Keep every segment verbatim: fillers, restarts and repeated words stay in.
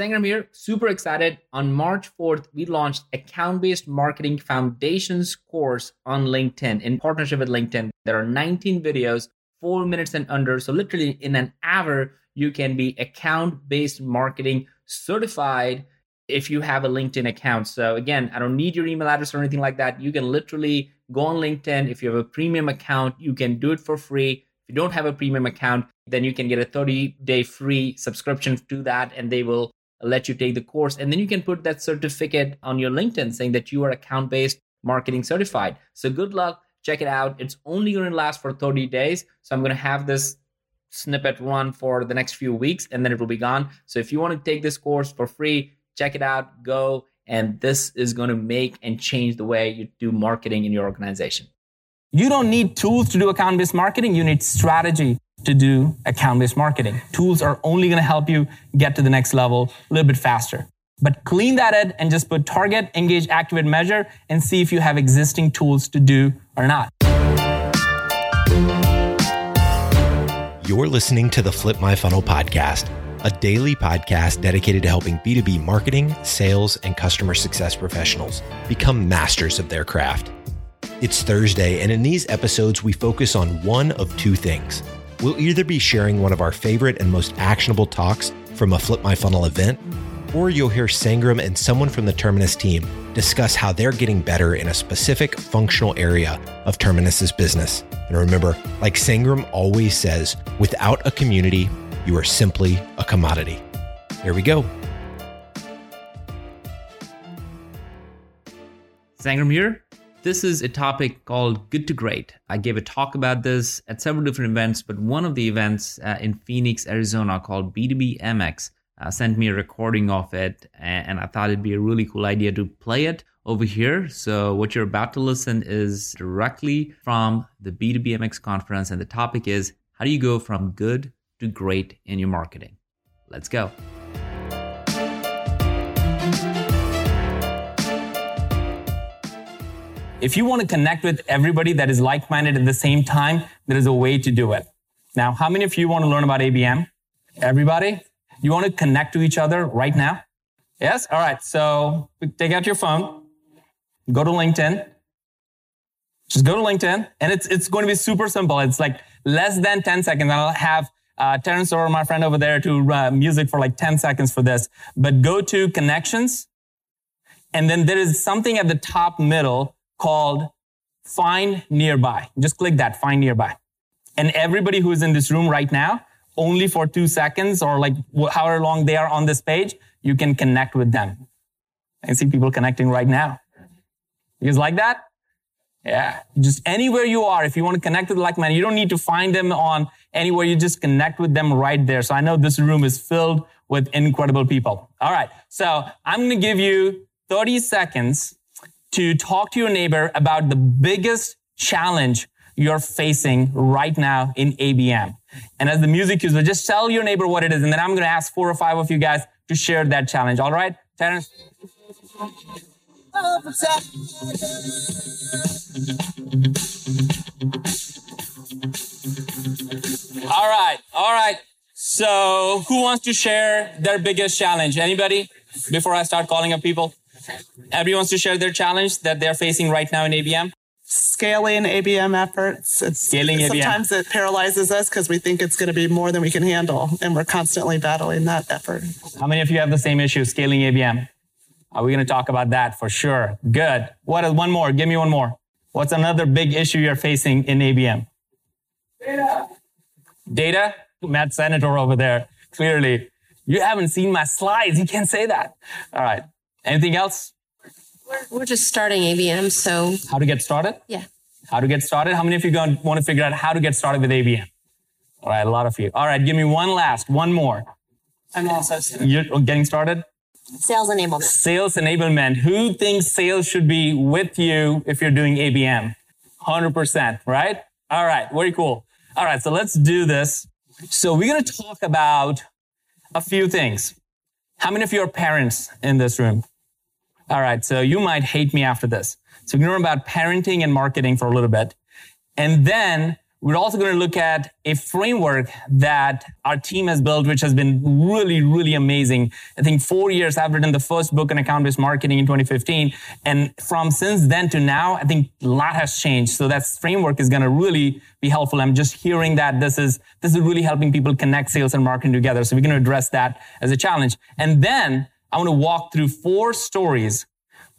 Sangram here, super excited. On March fourth, we launched Account-Based Marketing Foundations course on LinkedIn in partnership with LinkedIn. There are nineteen videos, four minutes and under. So literally in an hour, you can be account-based marketing certified if you have a LinkedIn account. So again, I don't need your email address or anything like that. You can literally go on LinkedIn. If you have a premium account, you can do it for free. If you don't have a premium account, then you can get a thirty-day free subscription to that, and they will let you take the course. And then you can put that certificate on your LinkedIn saying that you are account-based marketing certified. So good luck. Check it out. It's only going to last for thirty days. So I'm going to have this snippet run for the next few weeks, and then it will be gone. So if you want to take this course for free, check it out, go. And this is going to make and change the way you do marketing in your organization. You don't need tools to do account-based marketing. You need strategy to do account-based marketing. Tools are only going to help you get to the next level a little bit faster. But clean that up and just put target, engage, activate, measure, and see if you have existing tools to do or not. You're listening to the Flip My Funnel podcast, a daily podcast dedicated to helping B two B marketing, sales, and customer success professionals become masters of their craft. It's Thursday, and in these episodes, we focus on one of two things. We'll either be sharing one of our favorite and most actionable talks from a Flip My Funnel event, or you'll hear Sangram and someone from the Terminus team discuss how they're getting better in a specific functional area of Terminus's business. And remember, like Sangram always says, without a community, you are simply a commodity. Here we go. Sangram here. This is a topic called Good to Great. I gave a talk about this at several different events, but one of the events uh, in Phoenix, Arizona called B two B M X uh, sent me a recording of it, and I thought it'd be a really cool idea to play it over here. So what you're about to listen is directly from the B two B M X conference, and the topic is, how do you go from good to great in your marketing? Let's go. If you want to connect with everybody that is like-minded at the same time, there is a way to do it. Now, how many of you want to learn about A B M? Everybody? You want to connect to each other right now? Yes? All right. So take out your phone, go to LinkedIn. Just go to LinkedIn, and it's it's going to be super simple. It's like less than ten seconds. I'll have uh, Terrence or my friend over there to uh, music for like ten seconds for this. But go to connections, and then there is something at the top middle called Find Nearby. Just click that, Find Nearby. And everybody who is in this room right now, only for two seconds or like however long they are on this page, you can connect with them. I see people connecting right now. You guys like that? Yeah. Just anywhere you are, if you want to connect with like-minded, you don't need to find them on anywhere. You just connect with them right there. So I know this room is filled with incredible people. All right. So I'm going to give you thirty seconds to talk to your neighbor about the biggest challenge you're facing right now in A B M. And as the music cues, just tell your neighbor what it is, and then I'm going to ask four or five of you guys to share that challenge. All right, Terrence? All right, all right. So who wants to share their biggest challenge? Anybody? Before I start calling up people. Everyone wants to share their challenge that they're facing right now in A B M? Scaling A B M efforts. It's, Scaling A B M. Sometimes it paralyzes us because we think it's going to be more than we can handle, and we're constantly battling that effort. How many of you have the same issue, scaling A B M? Are we going to talk about that for sure? Good. What is one more? Give me one more. What's another big issue you're facing in A B M? Data. Data? Matt Senator over there, clearly. You haven't seen my slides. You can't say that. All right. Anything else? We're, we're just starting A B M, so... How to get started? Yeah. How to get started? How many of you going to want to figure out how to get started with A B M? All right, a lot of you. All right, give me one last, one more. I'm also starting. You're getting started? Sales enablement. Sales enablement. Who thinks sales should be with you if you're doing A B M? one hundred percent, right? All right, very cool. All right, so let's do this. So we're going to talk about a few things. How many of you are parents in this room? All right, so you might hate me after this. So we're going to learn about parenting and marketing for a little bit. And then We're also going to look at a framework that our team has built, which has been really, really amazing. I think four years I've written the first book on account-based marketing in twenty fifteen. And from since then to now, I think a lot has changed. So that framework is going to really be helpful. I'm just hearing that this is, this is really helping people connect sales and marketing together. So we're going to address that as a challenge. And then I want to walk through four stories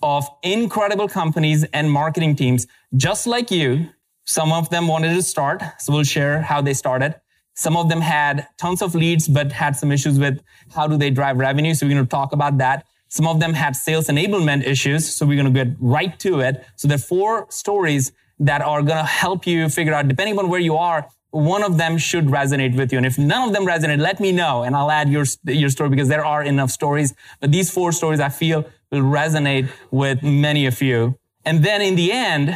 of incredible companies and marketing teams, just like you. Some of them wanted to start, so we'll share how they started. Some of them had tons of leads, but had some issues with how do they drive revenue, so we're going to talk about that. Some of them had sales enablement issues, so we're going to get right to it. So there are four stories that are going to help you figure out, depending on where you are, one of them should resonate with you. And if none of them resonate, let me know, and I'll add your, your story, because there are enough stories. But these four stories, I feel, will resonate with many of you. And then in the end,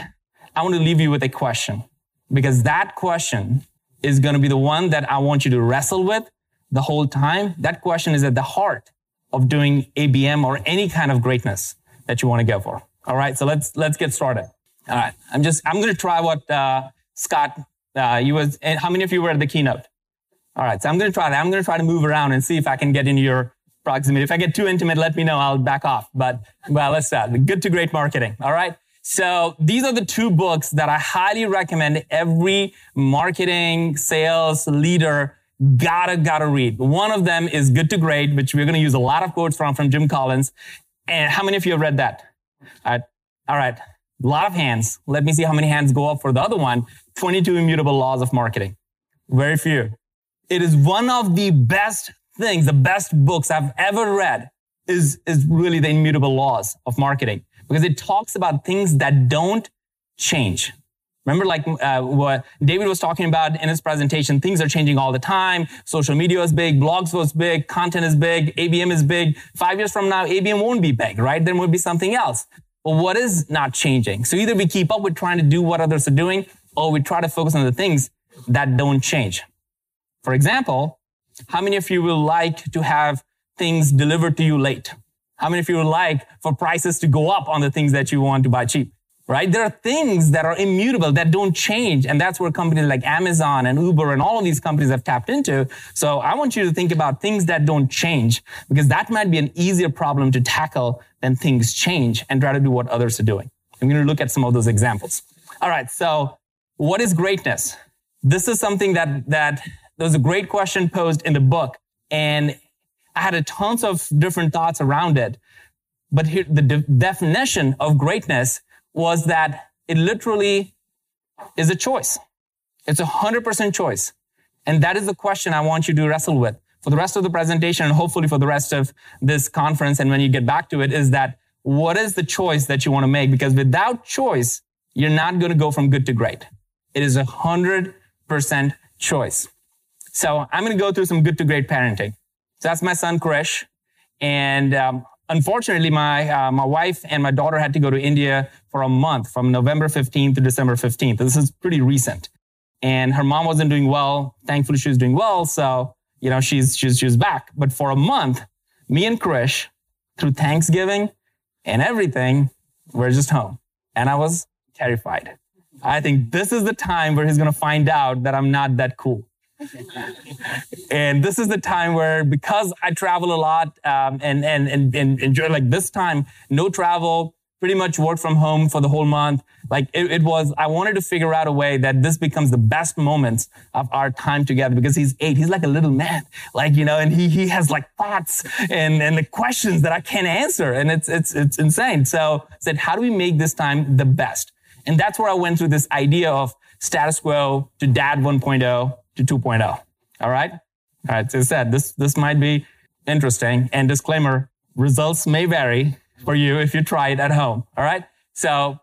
I want to leave you with a question, because that question is going to be the one that I want you to wrestle with the whole time. That question is at the heart of doing A B M or any kind of greatness that you want to go for. All right, so let's let's get started. All right, I'm just I'm going to try what uh, Scott, uh, you was. How many of you were at the keynote? All right, so I'm going to try that. I'm going to try to move around and see if I can get into your proximity. If I get too intimate, let me know. I'll back off. But well, let's start. Good to Great Marketing. All right. So these are the two books that I highly recommend every marketing, sales leader gotta, gotta read. One of them is Good to Great, which we're going to use a lot of quotes from, from Jim Collins. And how many of you have read that? All right. All right. A lot of hands. Let me see how many hands go up for the other one. Twenty-Two Immutable Laws of Marketing. Very few. It is one of the best things, the best books I've ever read is, is really the immutable laws of marketing. Because it talks about things that don't change. Remember, like uh, what David was talking about in his presentation, things are changing all the time. Social media is big, blogs was big, content is big, A B M is big. Five years from now, A B M won't be big, right? There will be something else. But what is not changing? So either we keep up with trying to do what others are doing, or we try to focus on the things that don't change. For example, how many of you will like to have things delivered to you late? How many of you would like for prices to go up on the things that you want to buy cheap, right? There are things that are immutable, that don't change. And that's where companies like Amazon and Uber and all of these companies have tapped into. So I want you to think about things that don't change, because that might be an easier problem to tackle than things change and try to do what others are doing. I'm going to look at some of those examples. All right. So what is greatness? This is something that, that there was a great question posed in the book, and I had a tons of different thoughts around it. But here, the de- definition of greatness was that it literally is a choice. It's a hundred percent choice. And that is the question I want you to wrestle with for the rest of the presentation, and hopefully for the rest of this conference. And when you get back to it, is that what is the choice that you want to make? Because without choice, you're not going to go from good to great. It is a hundred percent choice. So I'm going to go through some good to great parenting. So that's my son, Krish. And um, unfortunately, my uh, my wife and my daughter had to go to India for a month, from November fifteenth to December fifteenth. This is pretty recent. And her mom wasn't doing well. Thankfully, she was doing well. So, you know, she's, she's, she's back. But for a month, me and Krish, through Thanksgiving and everything, we're just home. And I was terrified. I think this is the time where he's going to find out that I'm not that cool. And this is the time where, because I travel a lot um, and, and, and, and enjoy, like this time, no travel, pretty much work from home for the whole month. Like it, it was, I wanted to figure out a way that this becomes the best moments of our time together, because he's eight. He's like a little man, like, you know, and he, he has like thoughts and, and the questions that I can't answer. And it's, it's, it's insane. So I said, how do we make this time the best? And that's where I went through this idea of status quo to dad one point oh. to two point oh. All right. All right. So I said, this, this might be interesting. And disclaimer, results may vary for you if you try it at home. All right. So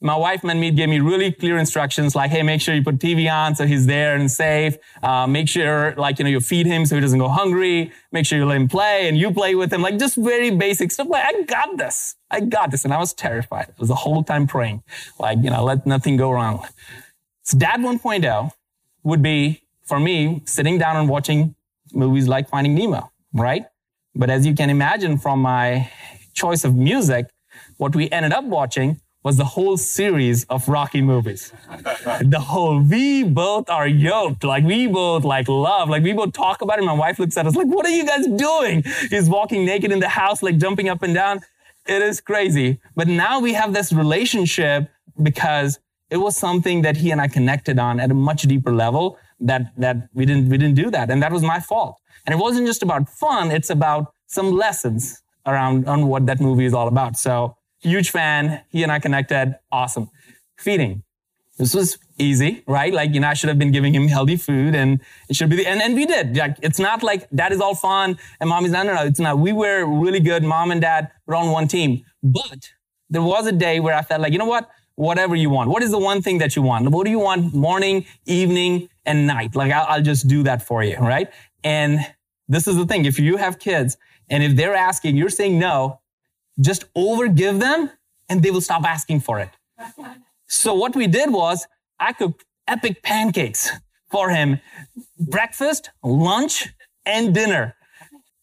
my wife, Manmeet, gave me really clear instructions like, hey, make sure you put T V on so he's there and safe. Uh, make sure, like, you know, you feed him so he doesn't go hungry. Make sure you let him play and you play with him. Like, just very basic stuff. Like, I got this. I got this. And I was terrified. It was the whole time praying, like, you know, let nothing go wrong. So dad one point oh would be, for me, sitting down and watching movies like Finding Nemo, right? But as you can imagine from my choice of music, what we ended up watching was the whole series of Rocky movies. The whole, we both are yoked. Like we both like love, like we both talk about it. My wife looks at us like, what are you guys doing? He's walking naked in the house, like jumping up and down. It is crazy. But now we have this relationship because it was something that he and I connected on at a much deeper level that, that we didn't, we didn't do that. And that was my fault. And it wasn't just about fun. It's about some lessons around on what that movie is all about. So, huge fan. He and I connected. Awesome. Feeding. This was easy, right? Like, you know, I should have been giving him healthy food and it should be the, and, and we did. Like, it's not like dad is all fun and mommy's not. No, no, it's not. We were really good. Mom and dad were on one team. But there was a day where I felt like, you know what? Whatever you want. What is the one thing that you want? What do you want morning, evening, and night? Like, I'll, I'll just do that for you, right? And this is the thing. If you have kids and if they're asking, you're saying no, just overgive them and they will stop asking for it. So what we did was I cooked epic pancakes for him, breakfast, lunch, and dinner.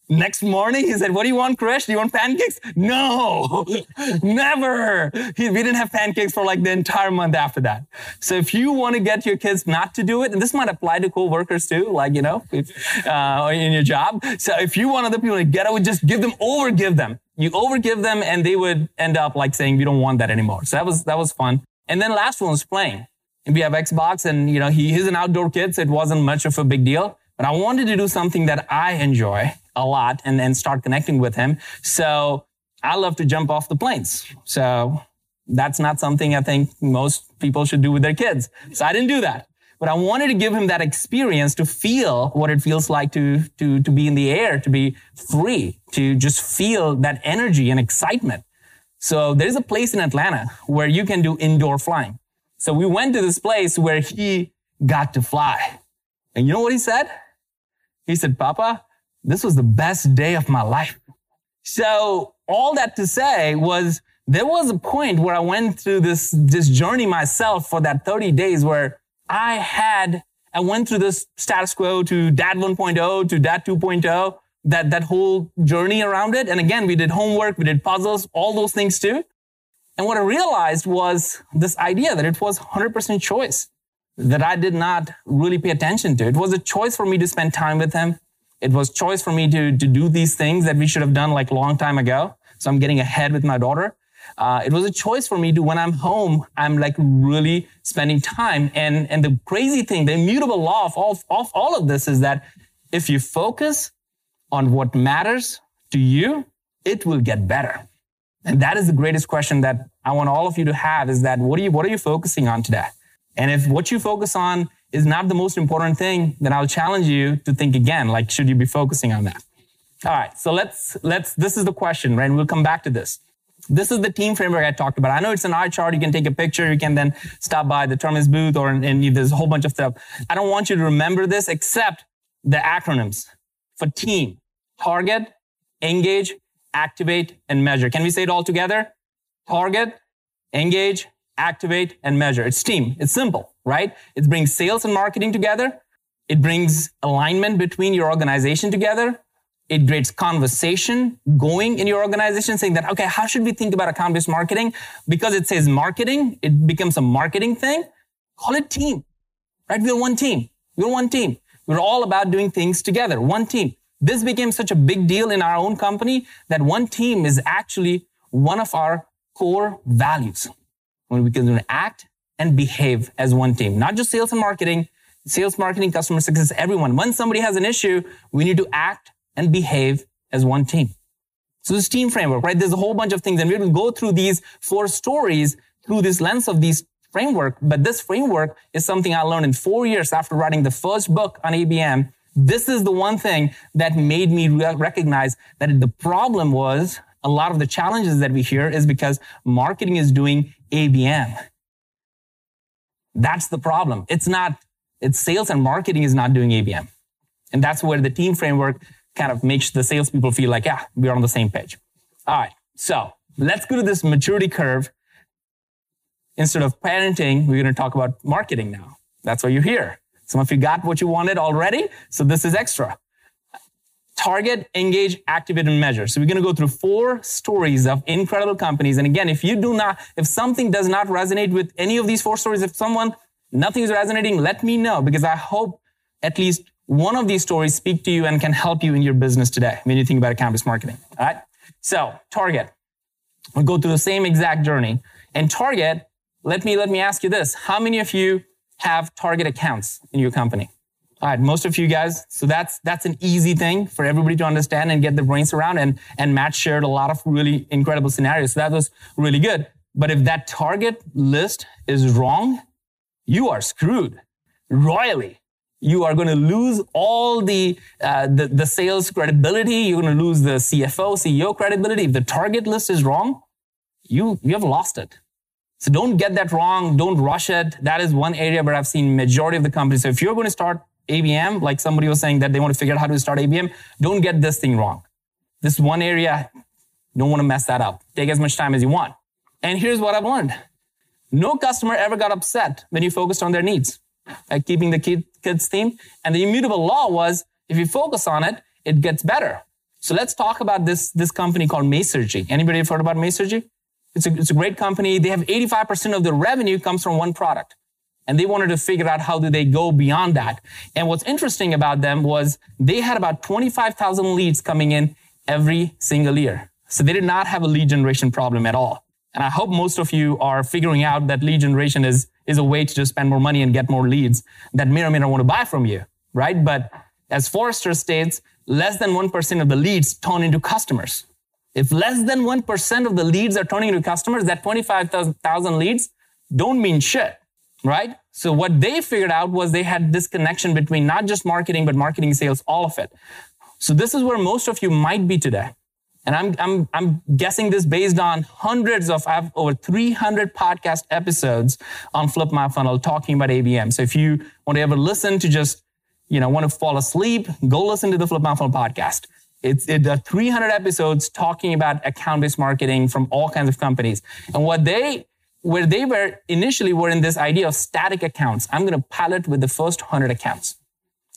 Next morning, he said, what do you want, Krish? Do you want pancakes? No, never. He, we didn't have pancakes for like the entire month after that. So if you want to get your kids not to do it, and this might apply to co-workers too, like, you know, if, uh, in your job. So if you want other people to get out, just give them, overgive them. You overgive them and they would end up like saying, we don't want that anymore. So that was, that was fun. And then last one was playing. And we have Xbox and, you know, he, he's an outdoor kid, so it wasn't much of a big deal. But I wanted to do something that I enjoy a lot and then start connecting with him. So I love to jump off the planes. So that's not something I think most people should do with their kids. So I didn't do that, but I wanted to give him that experience to feel what it feels like to, to, to be in the air, to be free, to just feel that energy and excitement. So there's a place in Atlanta where you can do indoor flying. So we went to this place where he got to fly. And you know what he said? He said, Papa, this was the best day of my life. So all that to say was there was a point where I went through this, this journey myself for that thirty days where I had, I went through this status quo to dad one point oh to dad two point oh, that, that whole journey around it. And again, we did homework, we did puzzles, all those things too. And what I realized was this idea that it was one hundred percent choice that I did not really pay attention to. It was a choice for me to spend time with him. It was choice for me to, to do these things that we should have done like long time ago. So I'm getting ahead with my daughter. Uh, it was a choice for me to, when I'm home, I'm like really spending time. And, and the crazy thing, the immutable law of all, of all of this is that if you focus on what matters to you, it will get better. And that is the greatest question that I want all of you to have is that what are you, what are you focusing on today? And if what you focus on is not the most important thing, then I'll challenge you to think again, like, should you be focusing on that? All right. So let's, let's, this is the question, right? And we'll come back to this. This is the team framework I talked about. I know it's an eye chart. You can take a picture. You can then stop by the Terminus booth or, and there's a whole bunch of stuff. I don't want you to remember this except the acronyms for team, target, engage, activate, and measure. Can we say it all together? Target, engage, activate, and measure. It's team. It's simple, right? It brings sales and marketing together. It brings alignment between your organization together. It creates conversation going in your organization saying that, okay, how should we think about account-based marketing? Because it says marketing, it becomes a marketing thing. Call it team, right? We're one team. We're one team. We're all about doing things together. One team. This became such a big deal in our own company that one team is actually one of our core values. When we can act and behave as one team, not just sales and marketing, sales, marketing, customer success, everyone. When somebody has an issue, we need to act and behave as one team. So this team framework, right? There's a whole bunch of things and we will go through these four stories through this lens of these framework. But this framework is something I learned in four years after writing the first book on A B M. This is the one thing that made me recognize that the problem was a lot of the challenges that we hear is because marketing is doing A B M. That's the problem. It's not, it's sales and marketing is not doing A B M. And that's where the team framework kind of makes the salespeople feel like, yeah, we're on the same page. All right. So let's go to this maturity curve. Instead of parenting, we're going to talk about marketing now. That's why you're here. Some of you got what you wanted already. So this is extra. target, engage, activate, and measure. So we're going to go through four stories of incredible companies. And again, if you do not, if something does not resonate with any of these four stories, if someone, nothing is resonating, let me know, because I hope at least one of these stories speak to you and can help you in your business today when you think about campus marketing. All right. So target, we'll go through the same exact journey. And target, let me, let me ask you this. How many of you have target accounts in your company? All right, most of you guys. So that's that's an easy thing for everybody to understand and get their brains around. And, and Matt shared a lot of really incredible scenarios. So that was really good. But if that target list is wrong, you are screwed royally. You are going to lose all the, uh, the, the sales credibility. You're going to lose the C F O, C E O credibility. If the target list is wrong, you, you have lost it. So don't get that wrong. Don't rush it. That is one area where I've seen majority of the companies. So if you're going to start A B M, like somebody was saying that they want to figure out how to start A B M, don't get this thing wrong. This one area, don't want to mess that up. Take as much time as you want. And here's what I've learned. No customer ever got upset when you focused on their needs. Like keeping the kid, kids theme. And the immutable law was, if you focus on it, it gets better. So let's talk about this, this company called Masergy. Anybody have heard about Masergy? It's a, it's a great company. They have eighty-five percent of their revenue comes from one product. And they wanted to figure out how do they go beyond that. And what's interesting about them was they had about twenty-five thousand leads coming in every single year. So they did not have a lead generation problem at all. And I hope most of you are figuring out that lead generation is, is a way to just spend more money and get more leads that may or may not want to buy from you, right? But as Forrester states, less than one percent of the leads turn into customers. If less than one percent of the leads are turning into customers, that twenty-five thousand leads don't mean shit. Right? So what they figured out was they had this connection between not just marketing, but marketing, sales, all of it. So this is where most of you might be today. And I'm, I'm, I'm guessing this based on hundreds of, I have over three hundred podcast episodes on Flip My Funnel talking about A B M. So if you want to ever listen to just, you know, want to fall asleep, go listen to the Flip My Funnel podcast. It's it, uh, three hundred episodes talking about account-based marketing from all kinds of companies. And what they, where they were initially were in this idea of static accounts. I'm going to pilot with the first one hundred accounts.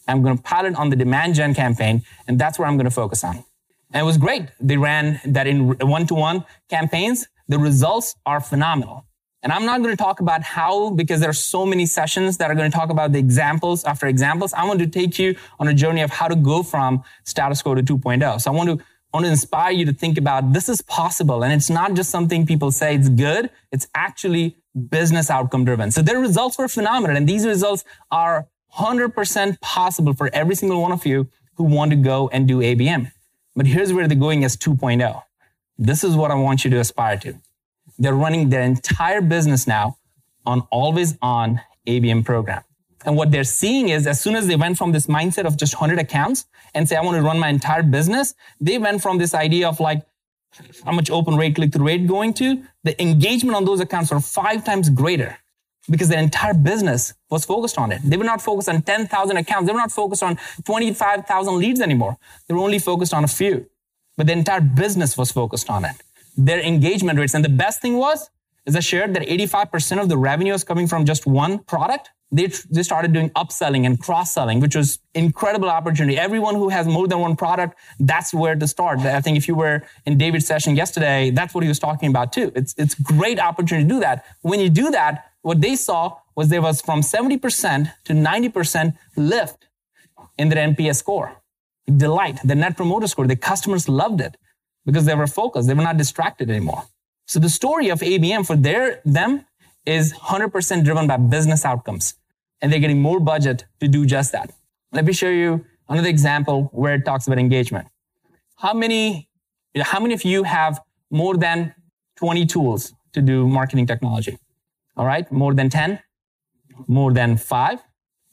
I'm going to pilot on the demand gen campaign, and that's where I'm going to focus on. And it was great. They ran that in one-to-one campaigns. The results are phenomenal. And I'm not going to talk about how, because there are so many sessions that are going to talk about the examples after examples. I want to take you on a journey of how to go from status quo to two point oh. So I want to I want to inspire you to think about this is possible. And it's not just something people say it's good. It's actually business outcome driven. So their results were phenomenal. And these results are one hundred percent possible for every single one of you who want to go and do A B M. But here's where they're going as two point oh. This is what I want you to aspire to. They're running their entire business now on always on A B M program. And what they're seeing is as soon as they went from this mindset of just one hundred accounts and say, I want to run my entire business, they went from this idea of like how much open rate, click-through rate going to, the engagement on those accounts are five times greater because their entire business was focused on it. They were not focused on ten thousand accounts. They were not focused on twenty-five thousand leads anymore. They were only focused on a few, but the entire business was focused on it. Their engagement rates. And the best thing was, as I shared, that eighty-five percent of the revenue is coming from just one product. They, they started doing upselling and cross-selling, which was incredible opportunity. Everyone who has more than one product, that's where to start. I think if you were in David's session yesterday, that's what he was talking about too. It's it's great opportunity to do that. When you do that, what they saw was there was from seventy percent to ninety percent lift in their N P S score. Delight, the Net Promoter Score. The customers loved it because they were focused. They were not distracted anymore. So the story of A B M for their them is one hundred percent driven by business outcomes. And they're getting more budget to do just that. Let me show you another example where it talks about engagement. How many, how many of you have more than twenty tools to do marketing technology? All right, more than ten, more than five.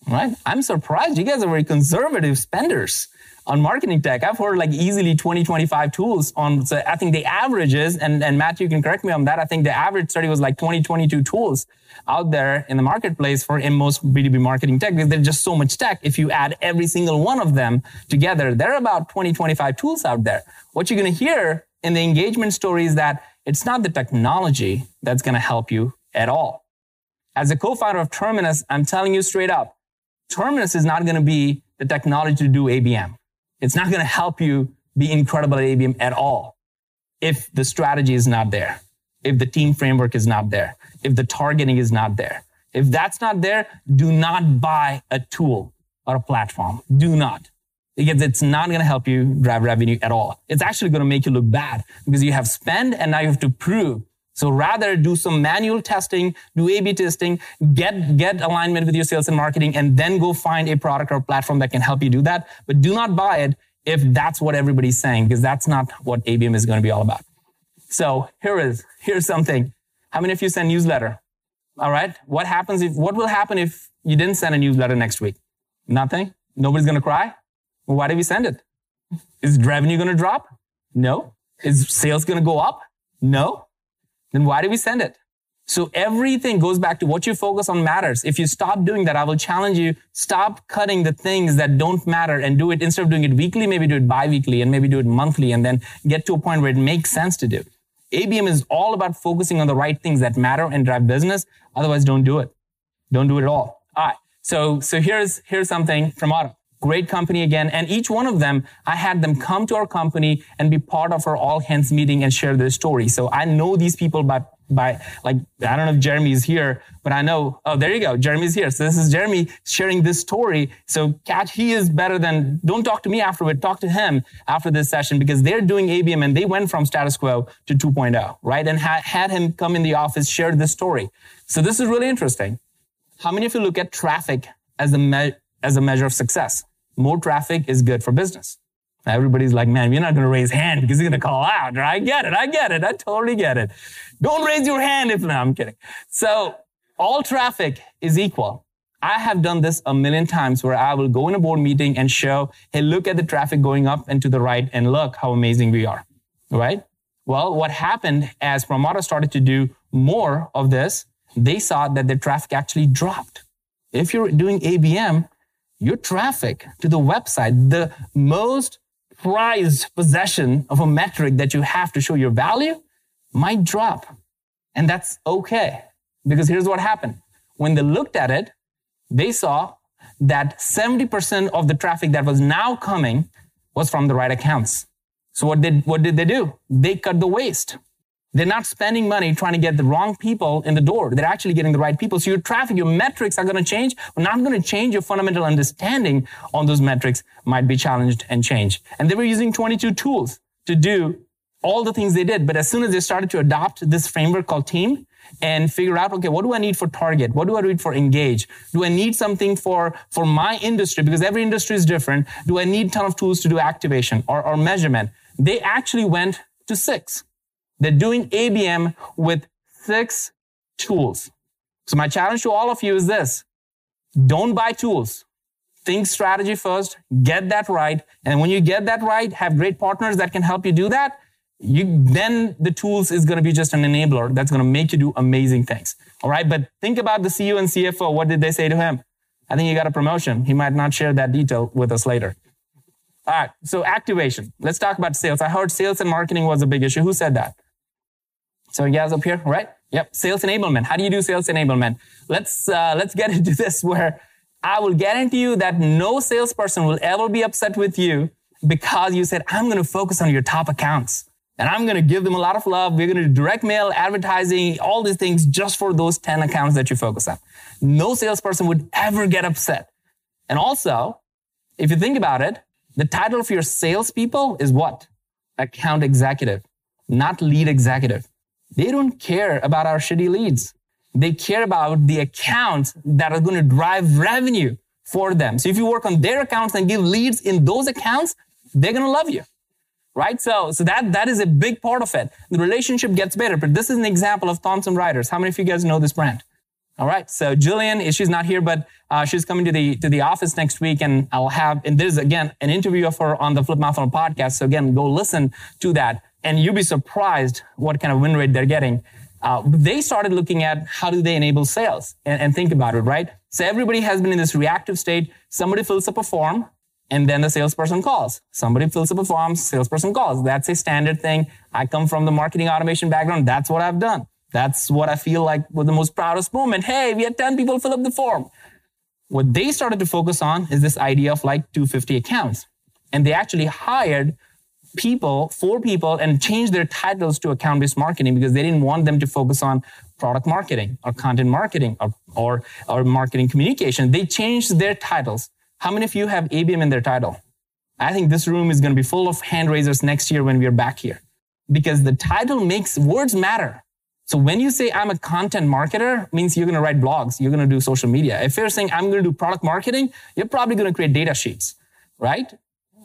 All right, I'm surprised you guys are very conservative spenders on marketing tech. I've heard like easily twenty, twenty-five tools on, so I think the average is, and, and Matt, you can correct me on that. I think the average study was like twenty, twenty-two tools out there in the marketplace for in most B two B marketing tech because there's just so much tech. If you add every single one of them together, there are about twenty, twenty-five tools out there. What you're going to hear in the engagement story is that it's not the technology that's going to help you at all. As a co-founder of Terminus, I'm telling you straight up, Terminus is not going to be the technology to do A B M. It's not going to help you be incredible at A B M at all if the strategy is not there, if the team framework is not there, if the targeting is not there. If that's not there, do not buy a tool or a platform. Do not. Because it's not going to help you drive revenue at all. It's actually going to make you look bad because you have spend and now you have to prove. So rather do some manual testing, do A B testing, get, get alignment with your sales and marketing, and then go find a product or platform that can help you do that. But do not buy it if that's what everybody's saying, because that's not what A B M is going to be all about. So here is, here's something. How many of you send newsletter? All right. What happens if, what will happen if you didn't send a newsletter next week? Nothing. Nobody's going to cry. Well, why did we send it? Is revenue going to drop? No. Is sales going to go up? No. Then why did we send it? So everything goes back to what you focus on matters. If you stop doing that, I will challenge you, stop cutting the things that don't matter and do it. Instead of doing it weekly, maybe do it bi-weekly and maybe do it monthly and then get to a point where it makes sense to do. A B M is all about focusing on the right things that matter and drive business. Otherwise, don't do it. Don't do it at all. All right. So, so here's, here's something from Autumn. Great company again. And each one of them, I had them come to our company and be part of our all hands meeting and share their story. So I know these people by, by like, I don't know if Jeremy is here, but I know, oh, there you go. Jeremy's here. So this is Jeremy sharing this story. So catch, he is better than, don't talk to me afterward. Talk to him after this session because they're doing A B M and they went from status quo to two point oh, right? And ha- had him come in the office, share this story. So this is really interesting. How many of you look at traffic as a me- as a measure of success? More traffic is good for business. Now everybody's like, man, we're not going to raise hand because you're going to call out. I get it. I get it. I totally get it. Don't raise your hand if no, I'm kidding. So all traffic is equal. I have done this a million times where I will go in a board meeting and show, hey, look at the traffic going up and to the right and look how amazing we are, right? Well, what happened as Promoto started to do more of this, they saw that their traffic actually dropped. If you're doing A B M, your traffic to the website, the most prized possession of a metric that you have to show your value, might drop. And that's okay. Because here's what happened. When they looked at it, they saw that seventy percent of the traffic that was now coming was from the right accounts. So what did, what did they do? They cut the waste. They're not spending money trying to get the wrong people in the door. They're actually getting the right people. So your traffic, your metrics are going to change. We're not going to change. Your fundamental understanding on those metrics might be challenged and changed. And they were using twenty-two tools to do all the things they did. But as soon as they started to adopt this framework called team and figure out, okay, what do I need for target? What do I need for engage? Do I need something for, for my industry? Because every industry is different. Do I need a ton of tools to do activation or, or measurement? They actually went to six. They're doing A B M with six tools. So my challenge to all of you is this. Don't buy tools. Think strategy first. Get that right. And when you get that right, have great partners that can help you do that. You, then the tools is going to be just an enabler that's going to make you do amazing things. All right. But think about the C E O and C F O. What did they say to him? I think he got a promotion. He might not share that detail with us later. All right. So activation. Let's talk about sales. I heard sales and marketing was a big issue. Who said that? So you guys up here, right? Yep. Sales enablement. How do you do sales enablement? Let's uh, let's get into this where I will guarantee you that no salesperson will ever be upset with you because you said, I'm going to focus on your top accounts and I'm going to give them a lot of love. We're going to do direct mail, advertising, all these things just for those ten accounts that you focus on. No salesperson would ever get upset. And also, if you think about it, the title of your salespeople is what? Account executive, not lead executive. They don't care about our shitty leads. They care about the accounts that are going to drive revenue for them. So if you work on their accounts and give leads in those accounts, they're going to love you, right? So, so that, that is a big part of it. The relationship gets better, but this is an example of Thomson Reuters. How many of you guys know this brand? All right. So Jillian, she's not here, but uh, she's coming to the, to the office next week and I'll have, and there's again, an interview of her on the Flip My Funnel podcast. So again, go listen to that. And you'll be surprised what kind of win rate they're getting. Uh, they started looking at how do they enable sales and, and think about it, right? So everybody has been in this reactive state. Somebody fills up a form and then the salesperson calls. Somebody fills up a form, salesperson calls. That's a standard thing. I come from the marketing automation background. That's what I've done. That's what I feel like was the most proudest moment. Hey, we had ten people fill up the form. What they started to focus on is this idea of like two hundred fifty accounts. And they actually hired people, four people, and changed their titles to account-based marketing because they didn't want them to focus on product marketing or content marketing or, or, or marketing communication. They changed their titles. How many of you have A B M in their title? I think this room is going to be full of hand raisers next year when we are back here, because the title makes words matter. So when you say I'm a content marketer, it means you're going to write blogs, you're going to do social media. If you're saying I'm going to do product marketing, you're probably going to create data sheets, right?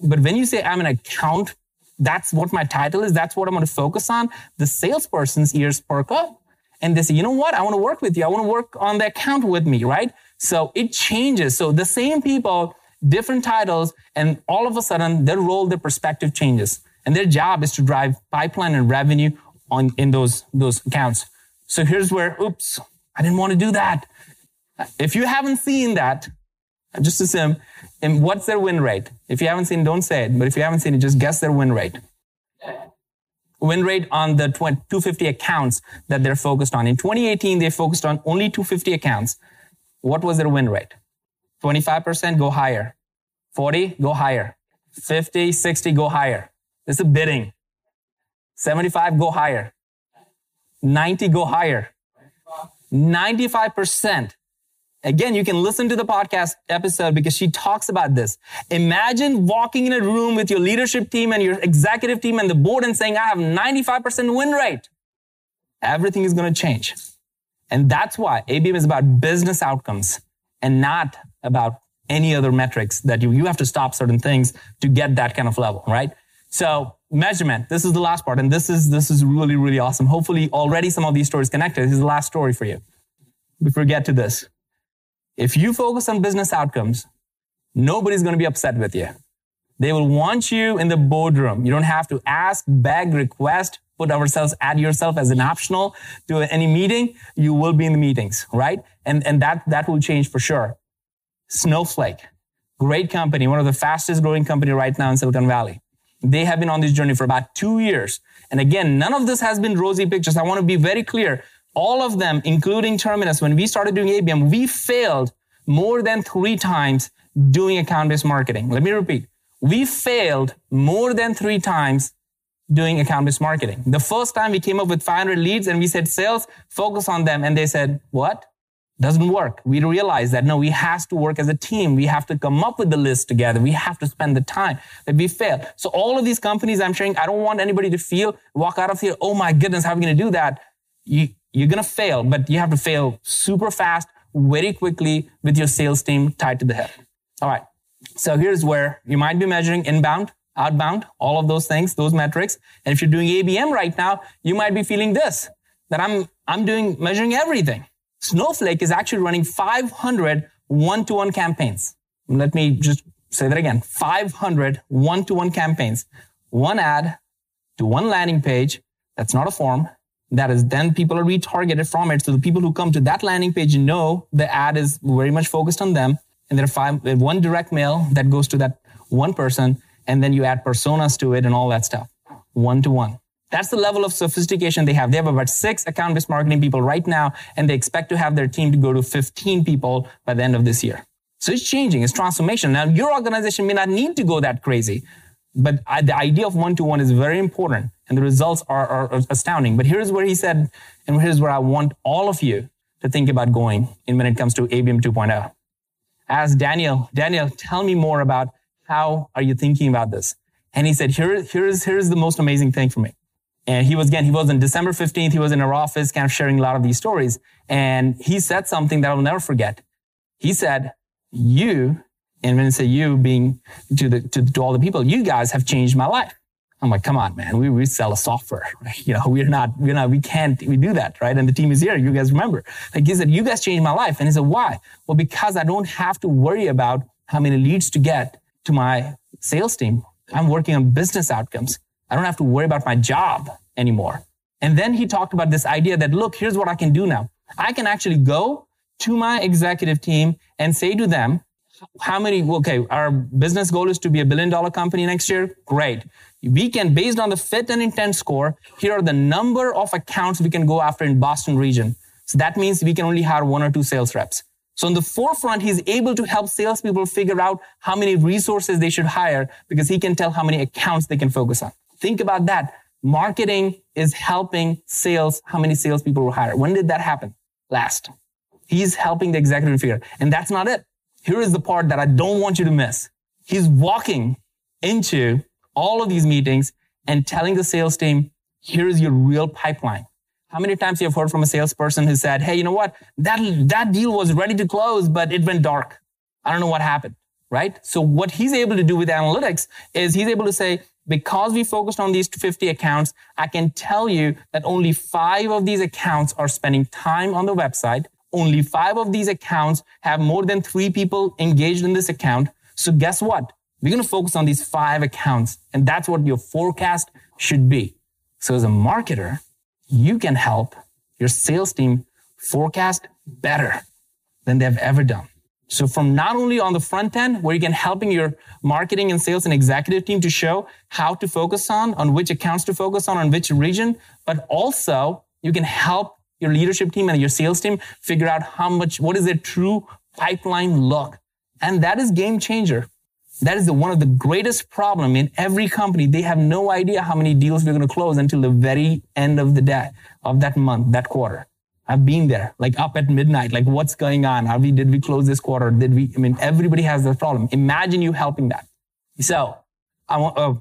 But when you say I'm an account, that's what my title is, that's what I'm going to focus on, the salesperson's ears perk up and they say, you know what? I want to work with you. I want to work on the account with me, right? So it changes. So the same people, different titles, and all of a sudden their role, their perspective changes. And their job is to drive pipeline and revenue on in those, those accounts. So here's where, oops, I didn't want to do that. If you haven't seen that, just assume, and what's their win rate? If you haven't seen, don't say it. But if you haven't seen it, just guess their win rate. Win rate on the two hundred fifty accounts that they're focused on. In twenty eighteen, they focused on only two hundred fifty accounts. What was their win rate? twenty-five percent, go higher. forty, go higher. fifty, sixty, go higher. This is bidding. seventy-five, go higher. ninety, go higher. ninety-five percent. Again, you can listen to the podcast episode because she talks about this. Imagine walking in a room with your leadership team and your executive team and the board and saying, I have ninety-five percent win rate. Everything is going to change. And that's why A B M is about business outcomes and not about any other metrics that you, you have to stop certain things to get that kind of level, right? So measurement, this is the last part. And this is, this is really, really awesome. Hopefully already some of these stories connected. This is the last story for you. Before we get to this, if you focus on business outcomes, nobody's going to be upset with you. They will want you in the boardroom. You don't have to ask, beg, request, put ourselves, add yourself as an optional to any meeting. You will be in the meetings, right? And, and that, that will change for sure. Snowflake, great company, one of the fastest growing company right now in Silicon Valley. They have been on this journey for about two years. And again, none of this has been rosy pictures. I want to be very clear. All of them, including Terminus, when we started doing A B M, we failed more than three times doing account-based marketing. Let me repeat. We failed more than three times doing account-based marketing. The first time we came up with five hundred leads and we said, sales, focus on them. And they said, what? Doesn't work. We realized that, no, we have to work as a team. We have to come up with the list together. We have to spend the time that we failed. So all of these companies I'm sharing, I don't want anybody to feel, walk out of here, oh my goodness, how are we going to do that? You, You're going to fail, but you have to fail super fast, very quickly with your sales team tied to the hip. All right. So here's where you might be measuring inbound, outbound, all of those things, those metrics. And if you're doing A B M right now, you might be feeling this, that I'm, I'm doing measuring everything. Snowflake is actually running five hundred one-to-one campaigns. Let me just say that again. five hundred one-to-one campaigns, one ad to one landing page. That's not a form. That is, then people are retargeted from it. So the people who come to that landing page know the ad is very much focused on them. And there are five, one direct mail that goes to that one person. And then you add personas to it and all that stuff. One to one. That's the level of sophistication they have. They have about six account-based marketing people right now. And they expect to have their team to go to fifteen people by the end of this year. So it's changing. It's transformation. Now, your organization may not need to go that crazy. But the idea of one-to-one is very important. And the results are, are astounding. But here's where he said, and here's where I want all of you to think about going in when it comes to A B M two point oh. Ask Daniel, Daniel, tell me more about how are you thinking about this? And he said, here, here's, here's the most amazing thing for me. And he was, again, he was on December fifteenth. He was in our office kind of sharing a lot of these stories. And he said something that I'll never forget. He said, you, and when I say you being to the, to, to all the people, you guys have changed my life. I'm like, come on, man, we, we sell a software, right? You know, we're not, we're not, we can't, we do that, right? And the team is here. You guys remember. Like he said, you guys changed my life. And he said, why? Well, because I don't have to worry about how many leads to get to my sales team. I'm working on business outcomes. I don't have to worry about my job anymore. And then he talked about this idea that, look, here's what I can do now. I can actually go to my executive team and say to them, how many, okay, our business goal is to be a billion dollar company next year. Great. We can, based on the fit and intent score, here are the number of accounts we can go after in Boston region. So that means we can only hire one or two sales reps. So on the forefront, he's able to help salespeople figure out how many resources they should hire because he can tell how many accounts they can focus on. Think about that. Marketing is helping sales, how many salespeople will hire. When did that happen? Last. He's helping the executive figure. And that's not it. Here is the part that I don't want you to miss. He's walking into all of these meetings and telling the sales team, here is your real pipeline. How many times you have heard from a salesperson who said, hey, you know what? That, that deal was ready to close, but it went dark. I don't know what happened, right? So what he's able to do with analytics is he's able to say, because we focused on these fifty accounts, I can tell you that only five of these accounts are spending time on the website. Only five of these accounts have more than three people engaged in this account. So guess what? We're going to focus on these five accounts. And that's what your forecast should be. So as a marketer, you can help your sales team forecast better than they've ever done. So from not only on the front end, where you can helping your marketing and sales and executive team to show how to focus on, on which accounts to focus on, on which region, but also you can help your leadership team and your sales team figure out how much, what is their true pipeline look. And that is game changer. That is the, one of the greatest problem in every company. They have no idea how many deals we're going to close until the very end of the day, of that month, that quarter. I've been there, like up at midnight, like what's going on? Are we, did we close this quarter? Did we, I mean, everybody has that problem. Imagine you helping that. So I want, uh,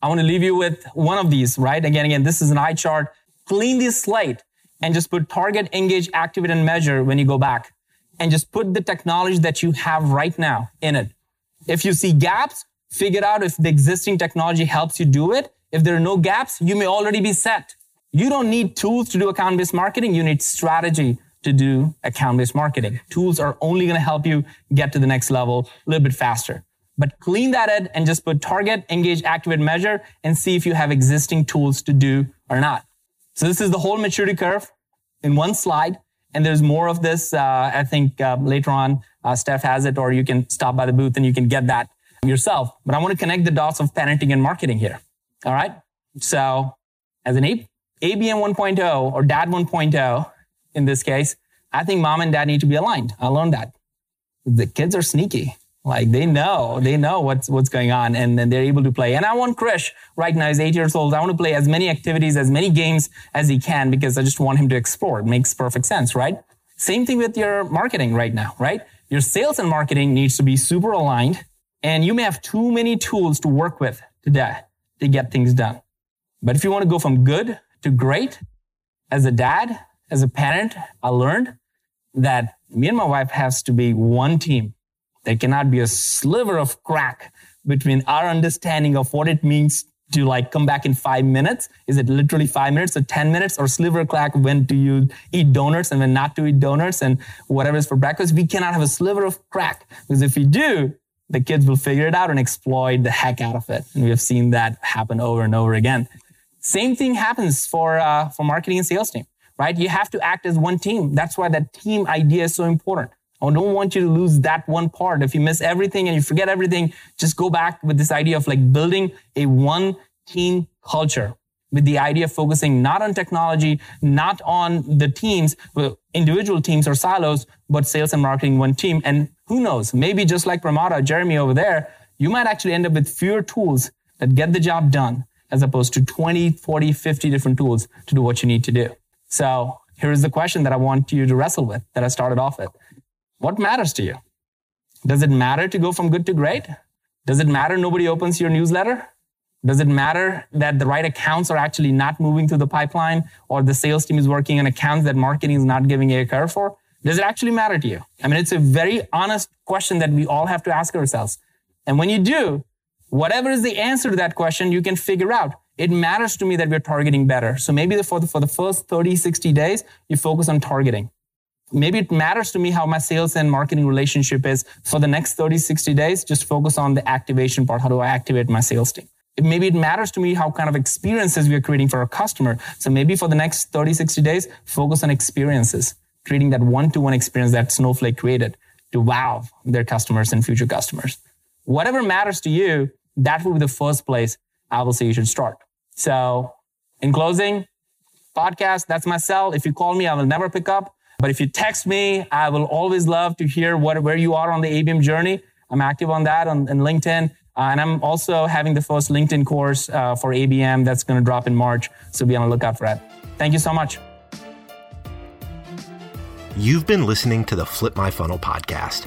I want to leave you with one of these, right? Again, again, this is an eye chart. Clean this slate and just put target, engage, activate, and measure when you go back, and just put the technology that you have right now in it. If you see gaps, figure out if the existing technology helps you do it. If there are no gaps, you may already be set. You don't need tools to do account-based marketing. You need strategy to do account-based marketing. Tools are only going to help you get to the next level a little bit faster. But clean that up and just put target, engage, activate, measure, and see if you have existing tools to do or not. So this is the whole maturity curve in one slide. And there's more of this, uh, I think, uh, later on. Uh, Steph has it, or you can stop by the booth and you can get that yourself. But I want to connect the dots of parenting and marketing here. All right. So as an A B M one point oh or dad one point oh, in this case, I think mom and dad need to be aligned. I learned that. The kids are sneaky. Like they know, they know what's, what's going on, and then they're able to play. And I want Krish right now, he's eight years old. I want to play as many activities, as many games as he can, because I just want him to explore. It makes perfect sense, right? Same thing with your marketing right now, right? Your sales and marketing needs to be super aligned, and you may have too many tools to work with today to get things done. But if you want to go from good to great, as a dad, as a parent, I learned that me and my wife has to be one team. There cannot be a sliver of crack between our understanding of what it means to like come back in five minutes. Is it literally five minutes or ten minutes, or sliver of crack when do you eat donuts and when not to eat donuts and whatever is for breakfast? We cannot have a sliver of crack, because if we do, the kids will figure it out and exploit the heck out of it. And we have seen that happen over and over again. Same thing happens for, uh, for marketing and sales team, right? You have to act as one team. That's why that team idea is so important. I don't want you to lose that one part. If you miss everything and you forget everything, just go back with this idea of like building a one team culture, with the idea of focusing not on technology, not on the teams, individual teams or silos, but sales and marketing, one team. And who knows, maybe just like Promoto, Jeremy over there, you might actually end up with fewer tools that get the job done, as opposed to twenty, forty, fifty different tools to do what you need to do. So here's the question that I want you to wrestle with, that I started off with. What matters to you? Does it matter to go from good to great? Does it matter nobody opens your newsletter? Does it matter that the right accounts are actually not moving through the pipeline, or the sales team is working on accounts that marketing is not giving a care for? Does it actually matter to you? I mean, it's a very honest question that we all have to ask ourselves. And when you do, whatever is the answer to that question, you can figure out. It matters to me that we're targeting better. So maybe for the, for the first thirty, sixty days, you focus on targeting. Maybe it matters to me how my sales and marketing relationship is. For the next thirty, sixty days, just focus on the activation part. How do I activate my sales team? Maybe it matters to me how kind of experiences we are creating for our customer. So maybe for the next thirty, sixty days, focus on experiences, creating that one-to-one experience that Snowflake created to wow their customers and future customers. Whatever matters to you, that will be the first place I will say you should start. So in closing, podcast, that's my cell. If you call me, I will never pick up. But if you text me, I will always love to hear what, where you are on the A B M journey. I'm active on that on, on LinkedIn. Uh, and I'm also having the first LinkedIn course uh, for A B M that's going to drop in March. So be on the lookout for that. Thank you so much. You've been listening to the Flip My Funnel podcast.